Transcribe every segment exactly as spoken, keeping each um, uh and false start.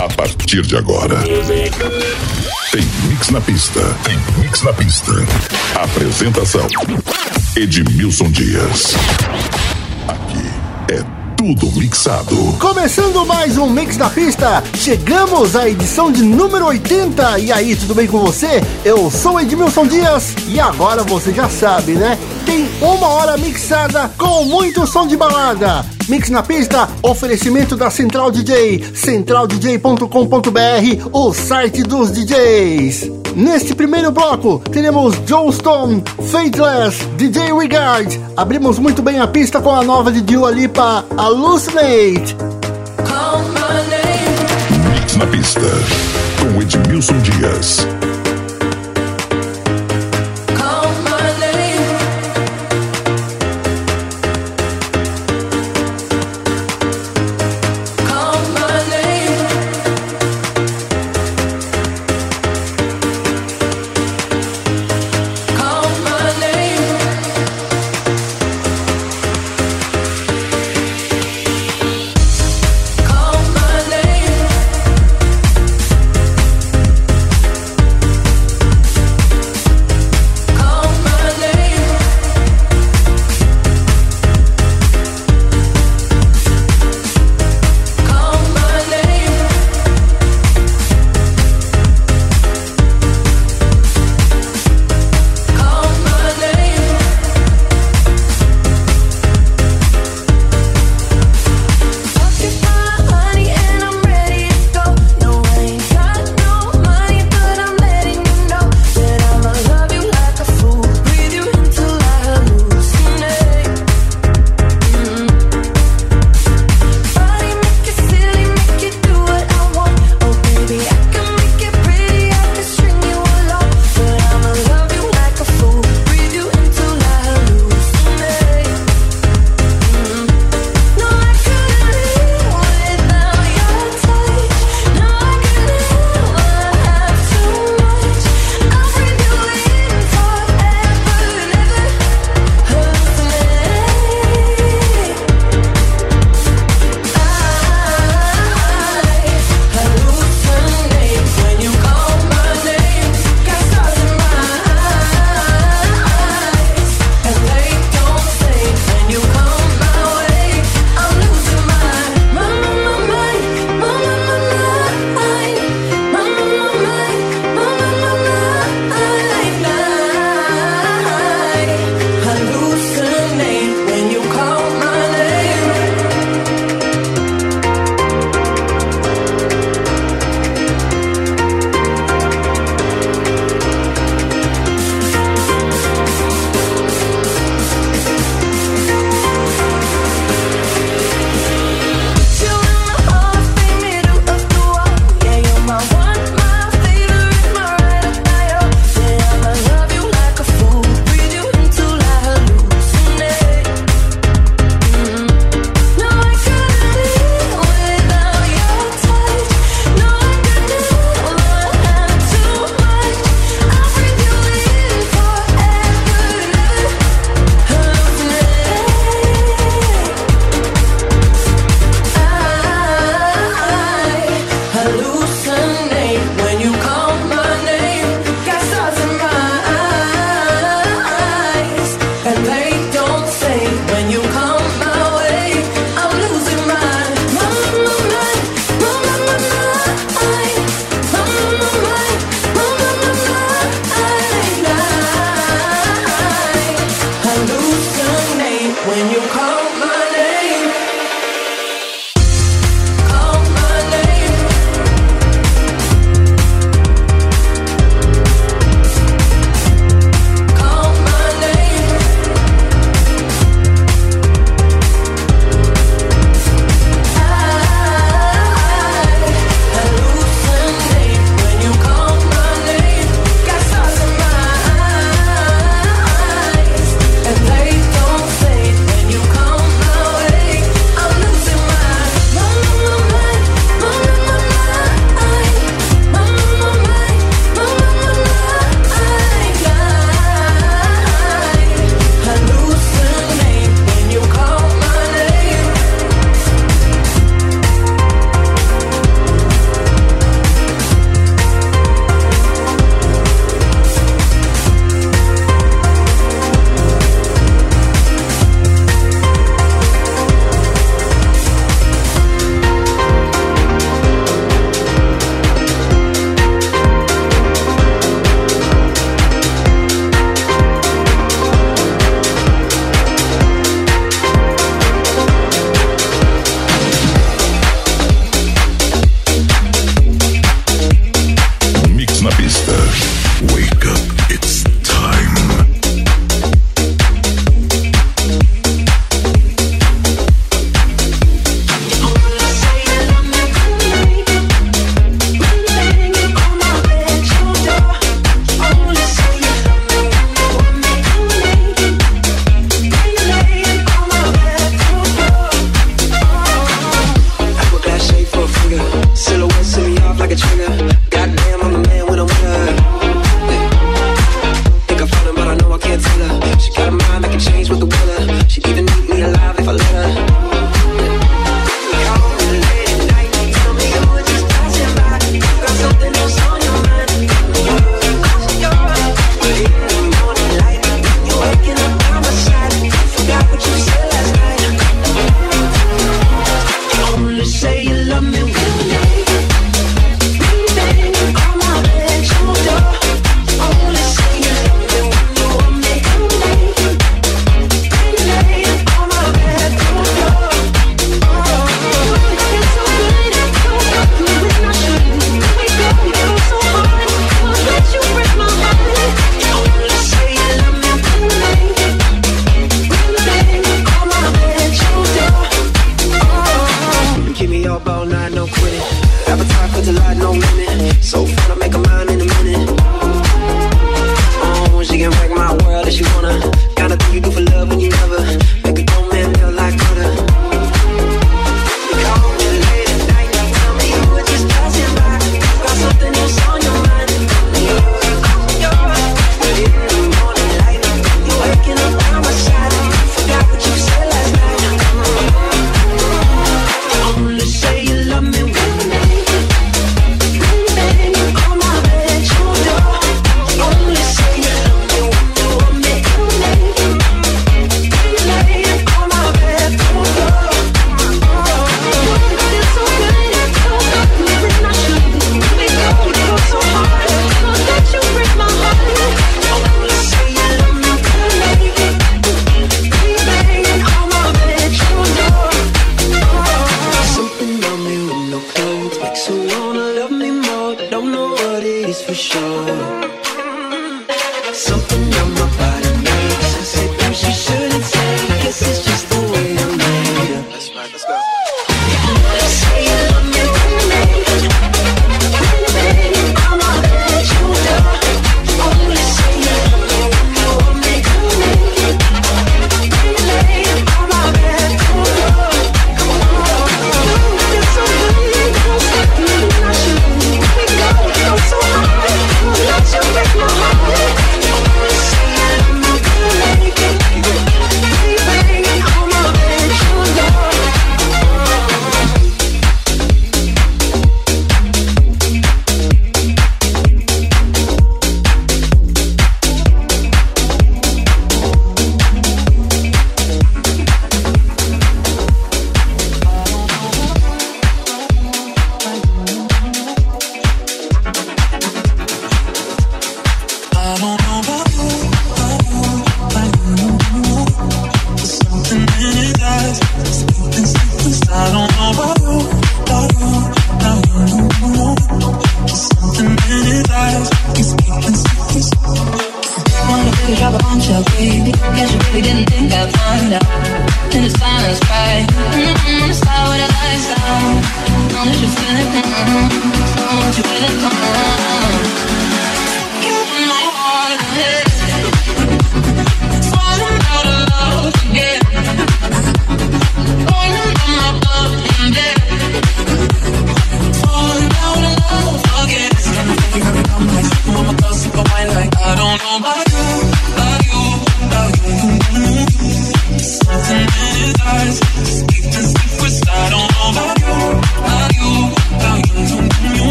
A partir de agora, tem Mix na Pista. Tem Mix na Pista. Apresentação: Edmilson Dias. Aqui é tudo mixado. Começando mais um Mix na Pista, chegamos à edição de número oitenta. E aí, tudo bem com você? Eu sou Edmilson Dias e agora você já sabe, né? Tem uma hora mixada com muito som de balada. Mix na Pista, oferecimento da Central D J, central d j ponto com ponto b r, o site dos D Js. Neste primeiro bloco, teremos Joe Stone, Faithless, D J Regard. Abrimos muito bem a pista com a nova de Dua Lipa, Hallucinate. Mix na Pista, com Edmilson Dias. Thank you.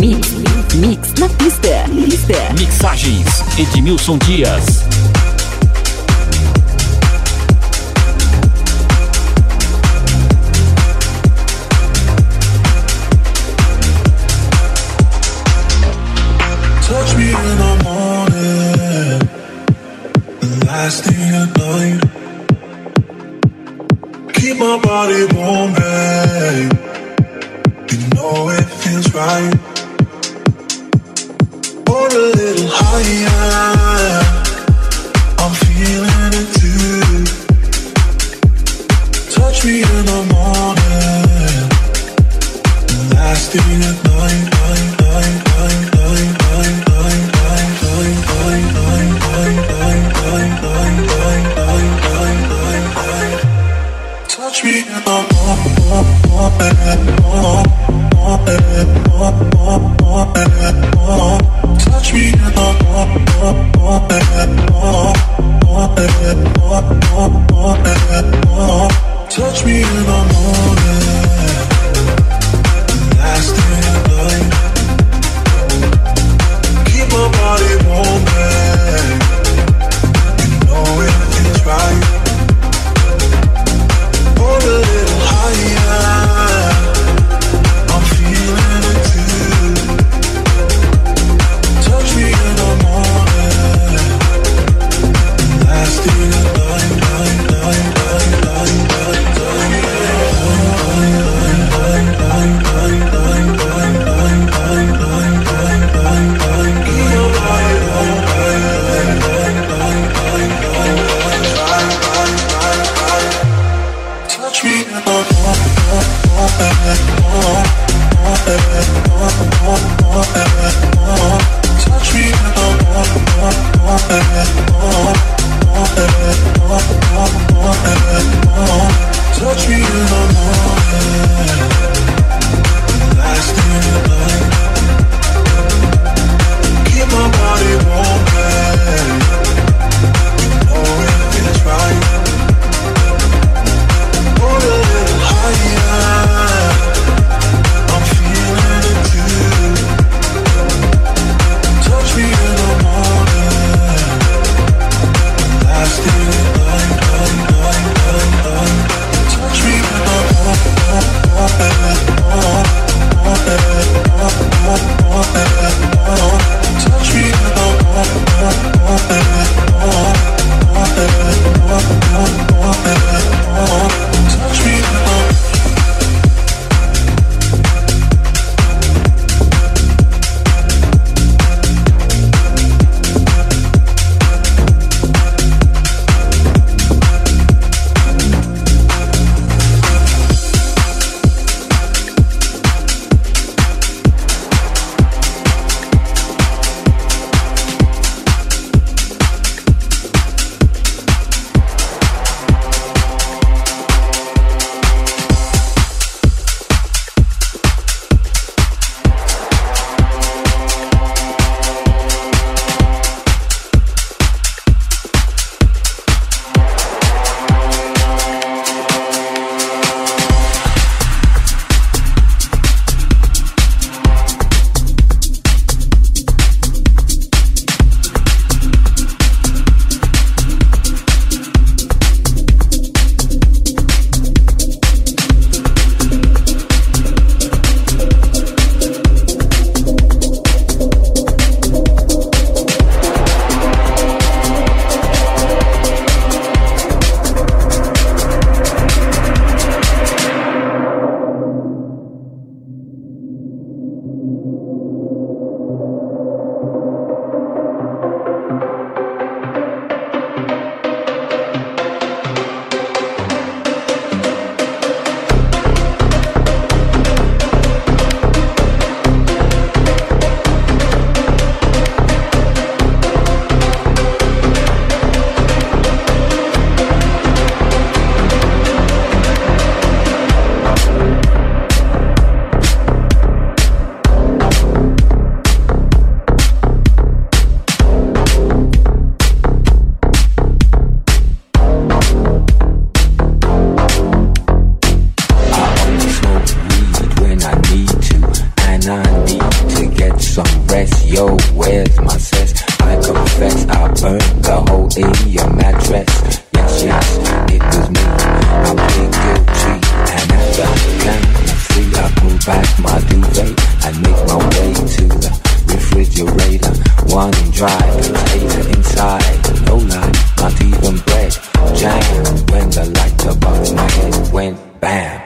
Mix, mix na pista, pista. Mixagens, Edmilson Dias. Touch me in the morning, the last thing at night. Keep my body warm, babe. Oh, it feels right. Or a little higher, I'm feeling it too. Touch me in the morning, the last thing at night, night, night, night, night, night, night, night, night, night, night, night, night, night, night. Touch me in the morning. Touch me in the morning. Touch me in the morning. Last thing I like. yo, where's my sense? I confess, I burned the hole in your mattress. Yes, yes, it was me. I plead guilty, and after I came free, I blew back my duvet. I make my way to the refrigerator. One dry potato inside, no lie, not even bread. Jam when the light above my head went bam.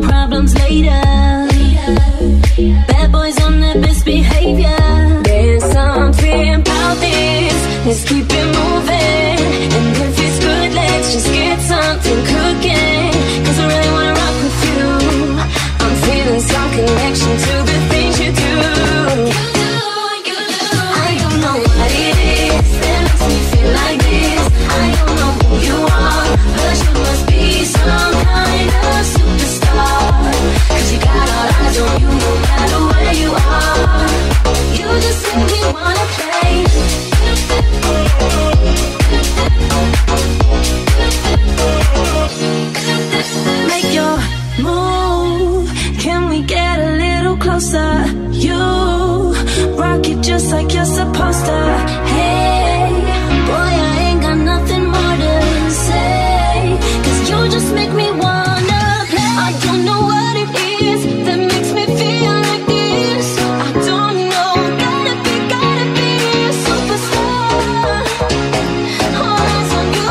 problems later. Bad boys on their best behavior. There's something about this, let's keep it moving. And if it's good, let's just get something cooking. Cause I really wanna rock with you. I'm feeling some connection to the things you do. You do, you do. I don't know what it is that makes me feel like this. I don't know who you are, but you must be some kind of superstar. Cause you got all eyes on you, no matter where you are. You just make me wanna play. Make your move, can we get a little closer? You rock it just like you're supposed to. Hey, boy, I ain't got nothing more to say. Cause you just make me wanna play. I don't know what it is that makes me feel like this. I don't know, gotta be, gotta be a superstar. All eyes on you.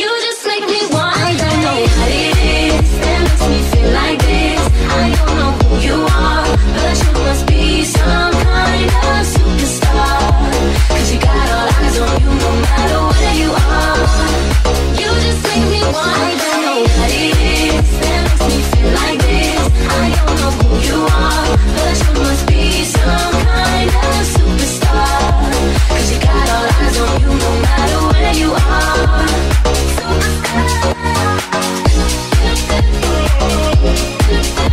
You just make me wanna play. I don't know what it is that makes me feel like this. I don't know who you are, but you must be some kind of superstar. Cause you got all eyes on you, no matter where you are. You just make me wanna play. I don't know what it is that makes me feel like this. I don't know who you are, but you must be some kind of superstar. Cause you got all eyes on you, no matter where you are. Twist it upside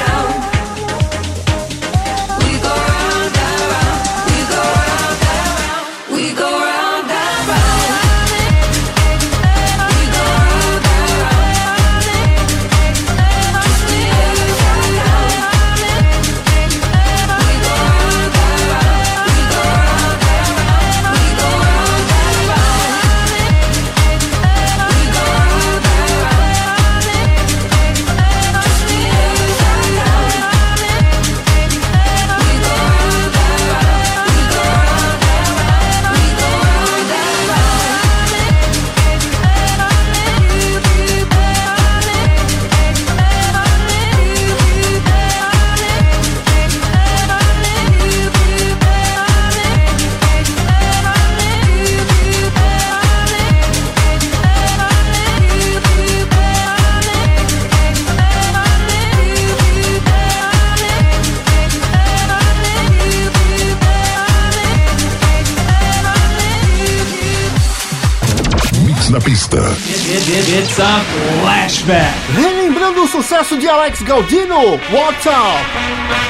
down. We go round. Mix na Pista. It's a flashback. Relembrando o sucesso de Alex Galdino, What's Up?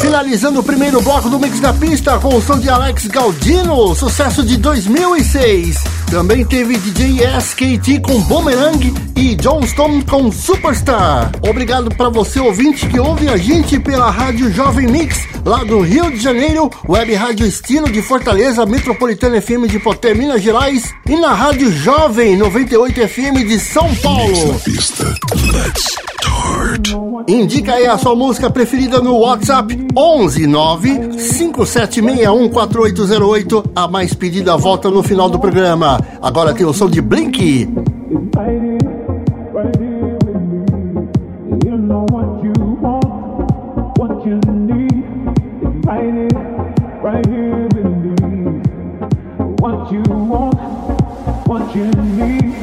Finalizando o primeiro bloco do Mix na Pista com o som de Alex Galdino, sucesso de dois mil e seis. Também teve D J S K T com Boomerang e John Stone com Superstar. Obrigado para você, ouvinte, que ouve a gente pela Rádio Jovem Mix, lá do Rio de Janeiro, Web Rádio Estilo de Fortaleza, Metropolitana F M de Poté, Minas Gerais, e na Rádio Jovem noventa e oito F M de São Paulo. Mix na Pista. Let's start. Indica aí a sua música preferida no WhatsApp um um nove cinco sete seis um quatro oito zero oito. A mais pedida volta no final do programa. Agora tem o som de Blinkie. What you want, what you need,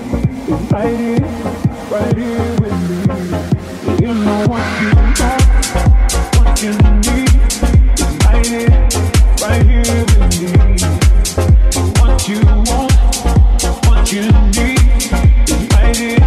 is right here.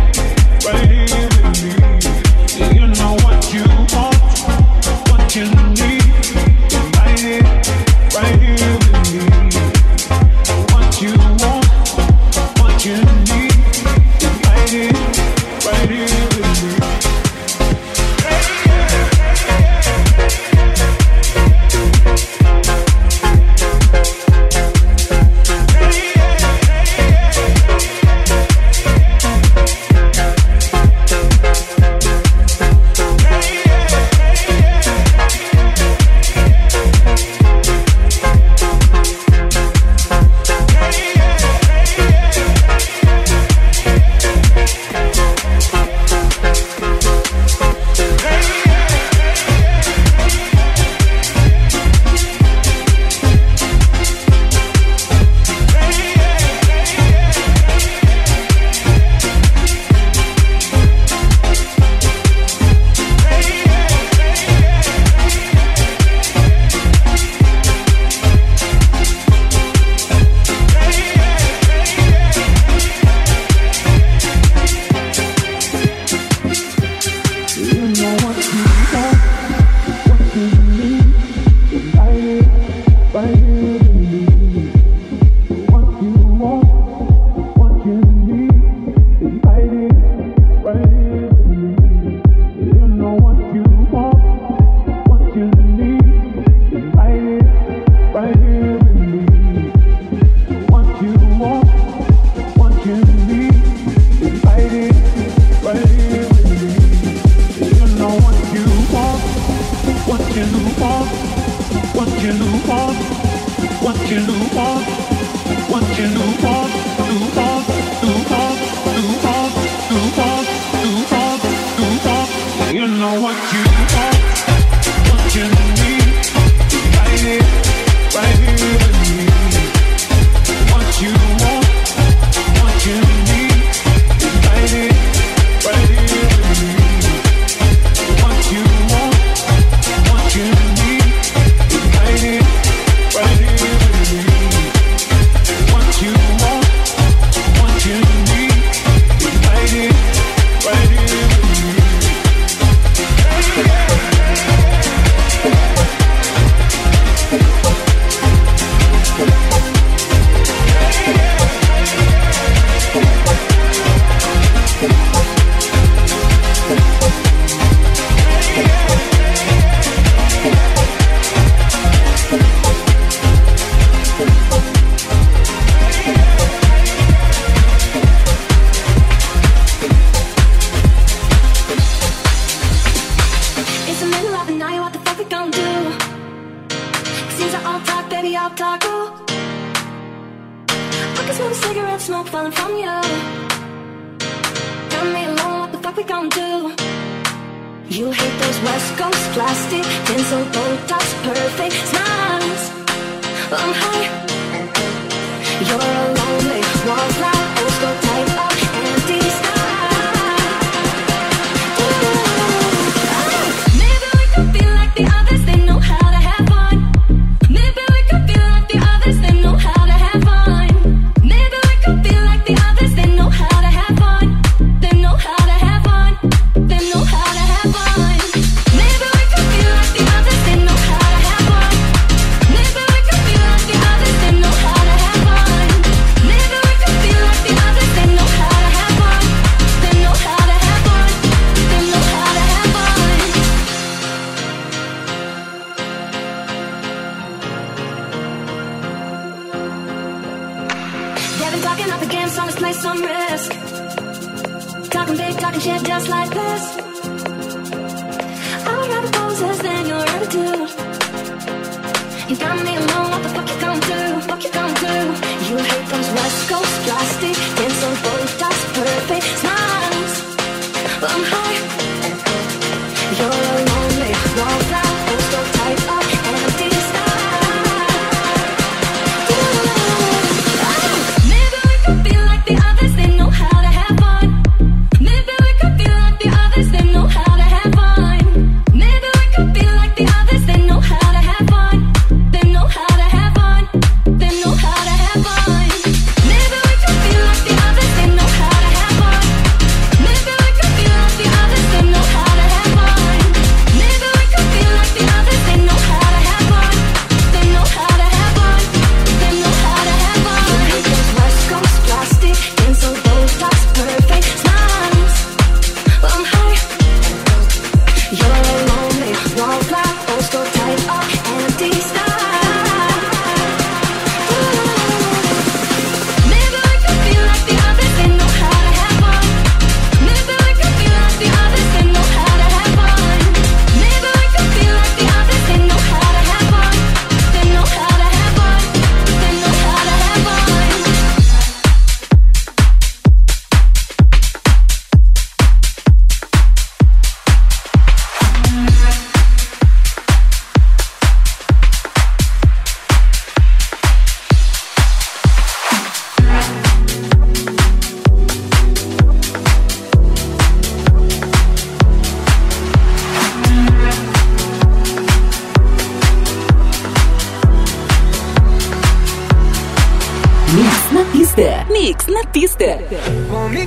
Pull me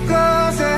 closer,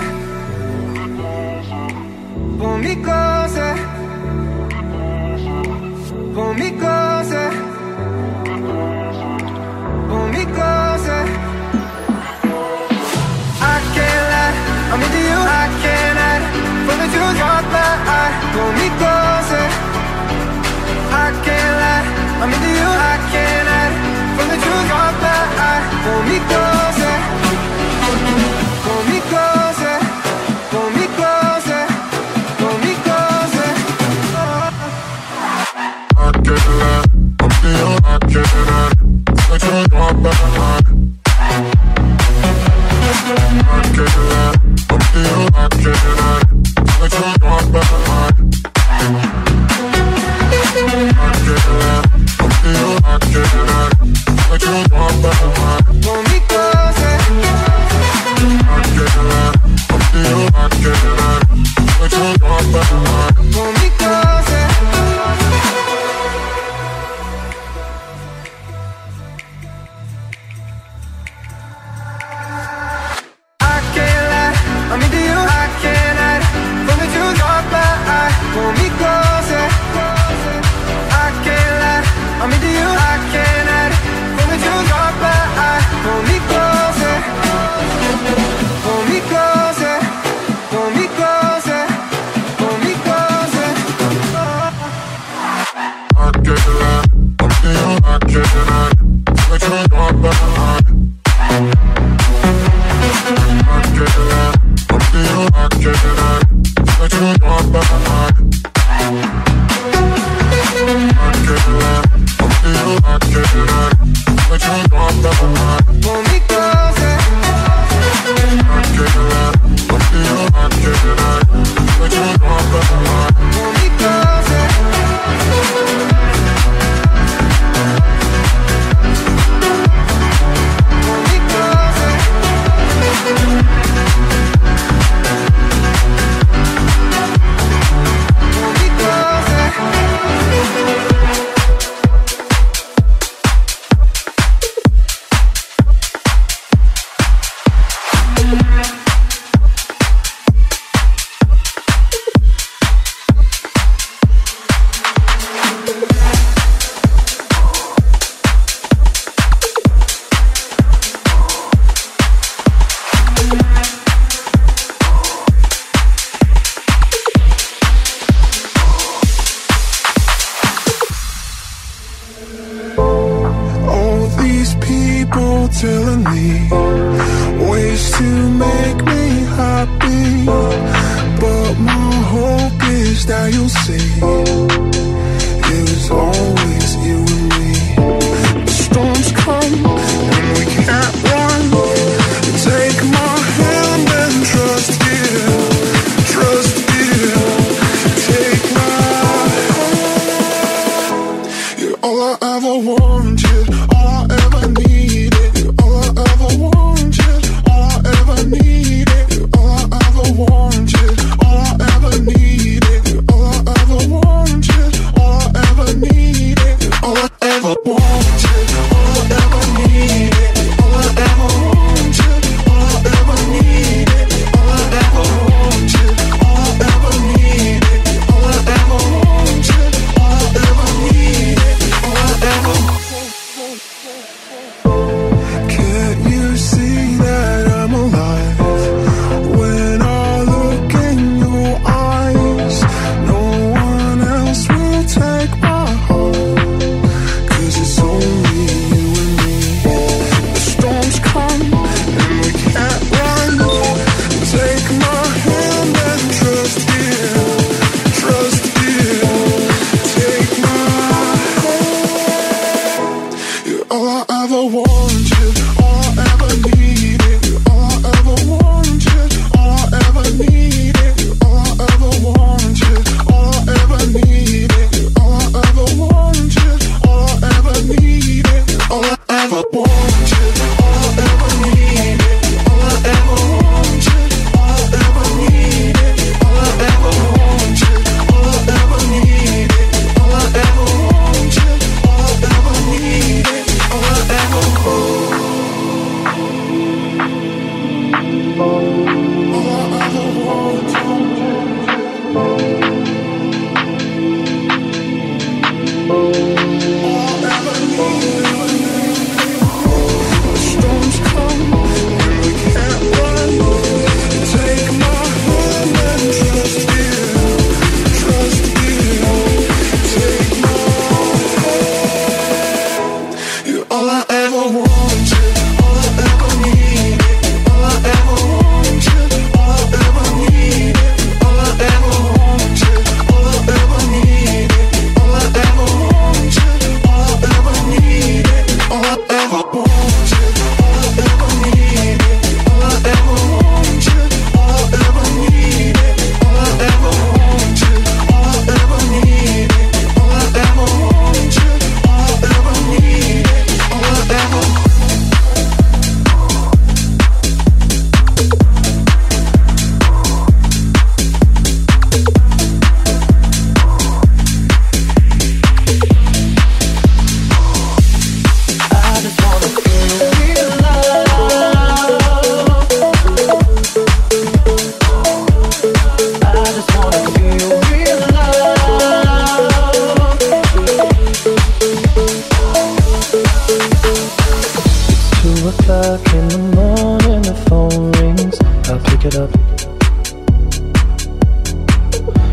o'clock in the morning, the phone rings, I'll pick it up.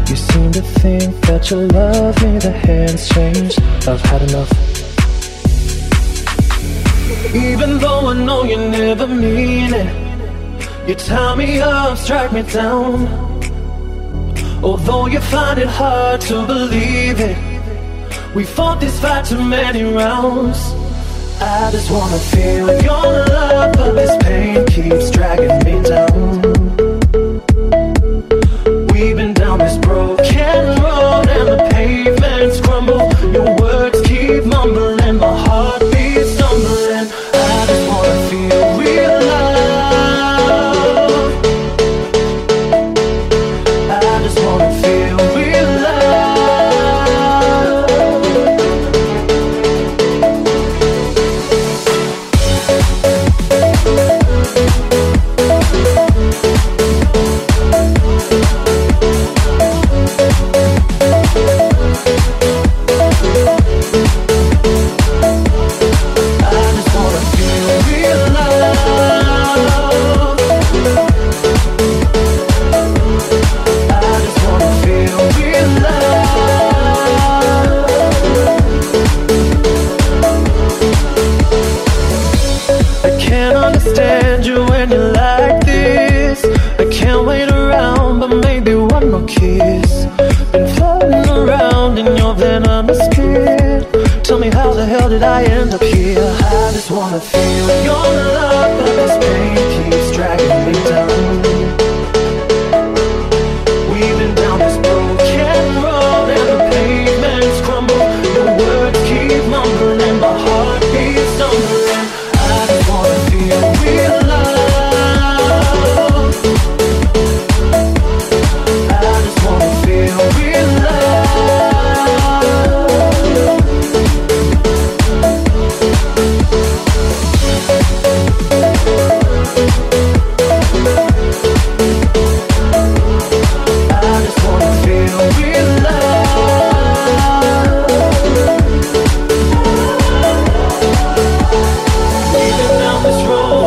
You seem to think that you love me, the hands changed, I've had enough. Even though I know you never mean it, you tie me up, strike me down. Although you find it hard to believe it, we fought this fight too many rounds. I just wanna feel your love, but this pain keeps dragging me down. We've been down this broken road and the pavements crumble. Your words keep mumbling, my heart beats stumbling. I just wanna feel real love. I just wanna feel real love.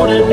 With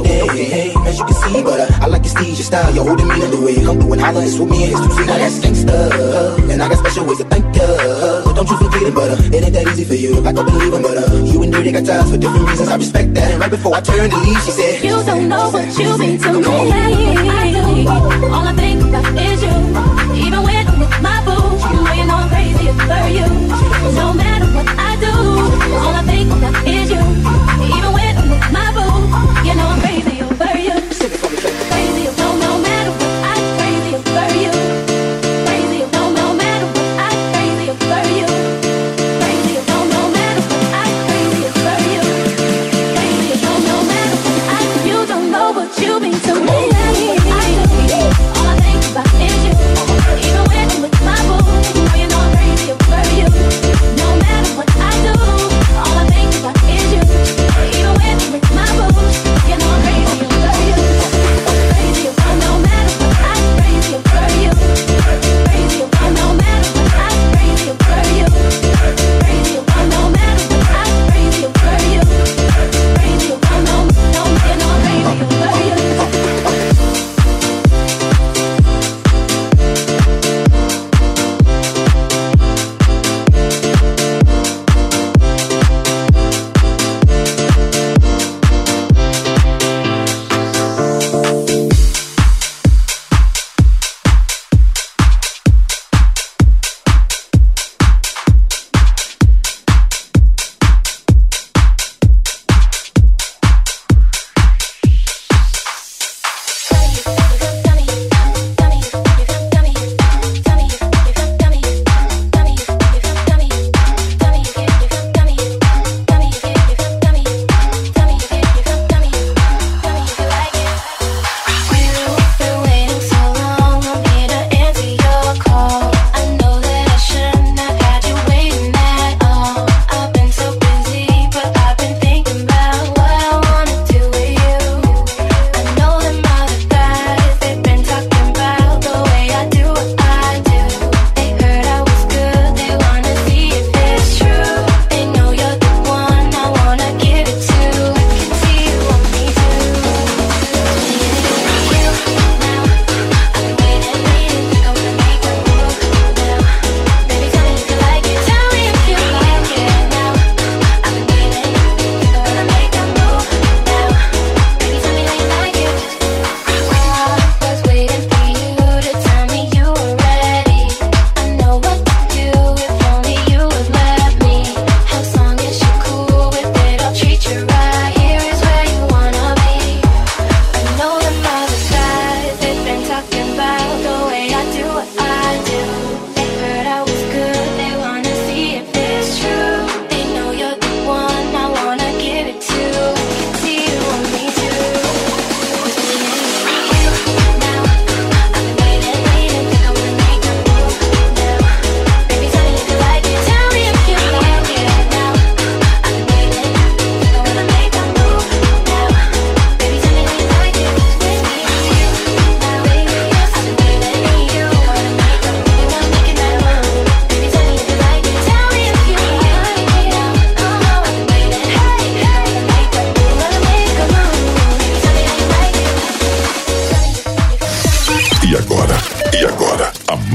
me and his two seat, now that's gangsta. And I got special ways to thank ya. But don't Don't you feel jaded, but uh, it ain't that easy for you. I can't believe it, but uh, you and Dirty got ties for different reasons. I respect that. And right before I turned to leave, she said, you don't know what you've been to me. I do. All I think about is you. Even when I'm with my boo, you know you know I'm crazy for you. No matter what I do, all I think about is you. Even when I'm with my boo, you know I'm crazy for you. Crazy, no, no matter what I do, crazy for you.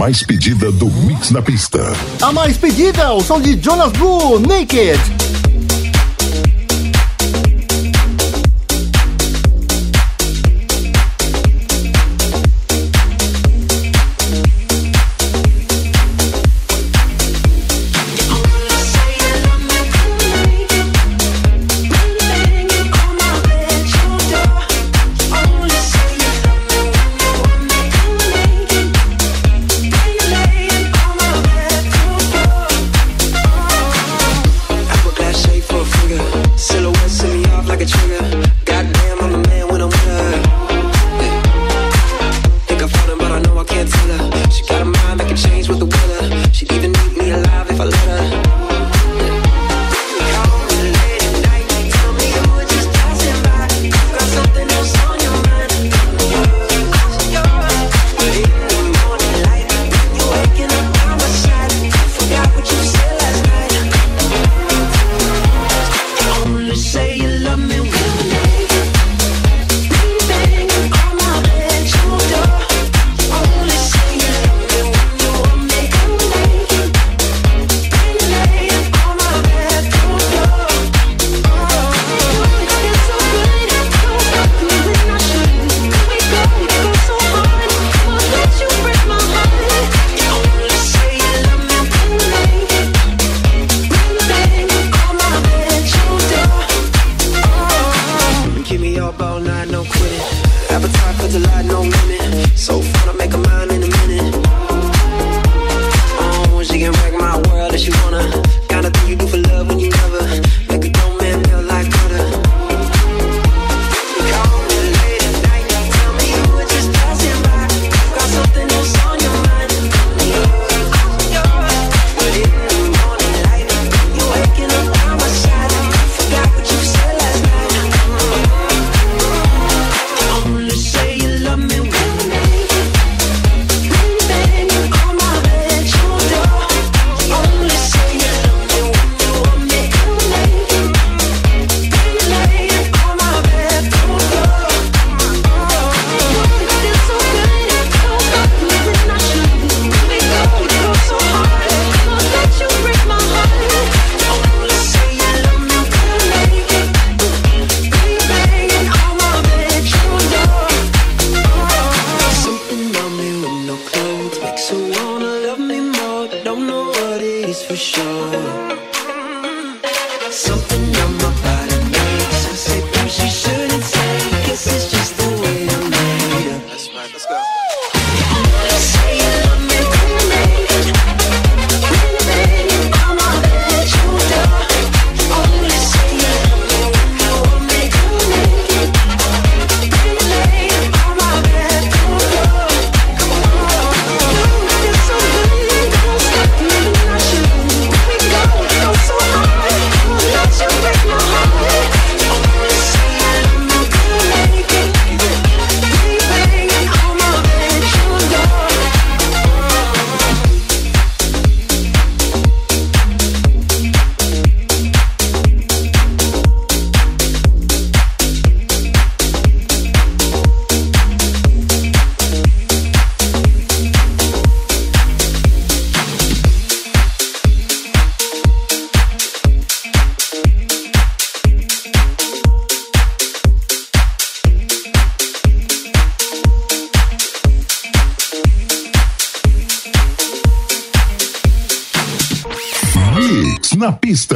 Mais pedida do Mix na Pista. A mais pedida, o som de Jonas Blue, Naked.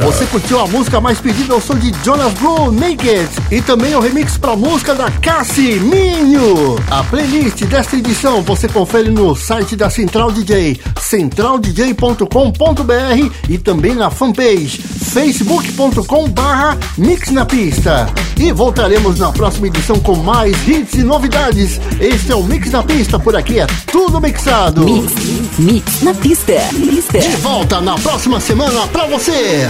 Você curtiu a música mais pedida ao som de Jonas Blue, Naked, e também o remix para a música da Cassie Minho. A playlist desta edição você confere no site da Central D J, central d j ponto com ponto b r, e também na fanpage facebook ponto com barra Mix na Pista. E voltaremos na próxima edição com mais hits e novidades. Este é o Mix na Pista, por aqui é tudo mixado. Mix, mix na pista. De volta na próxima semana para você.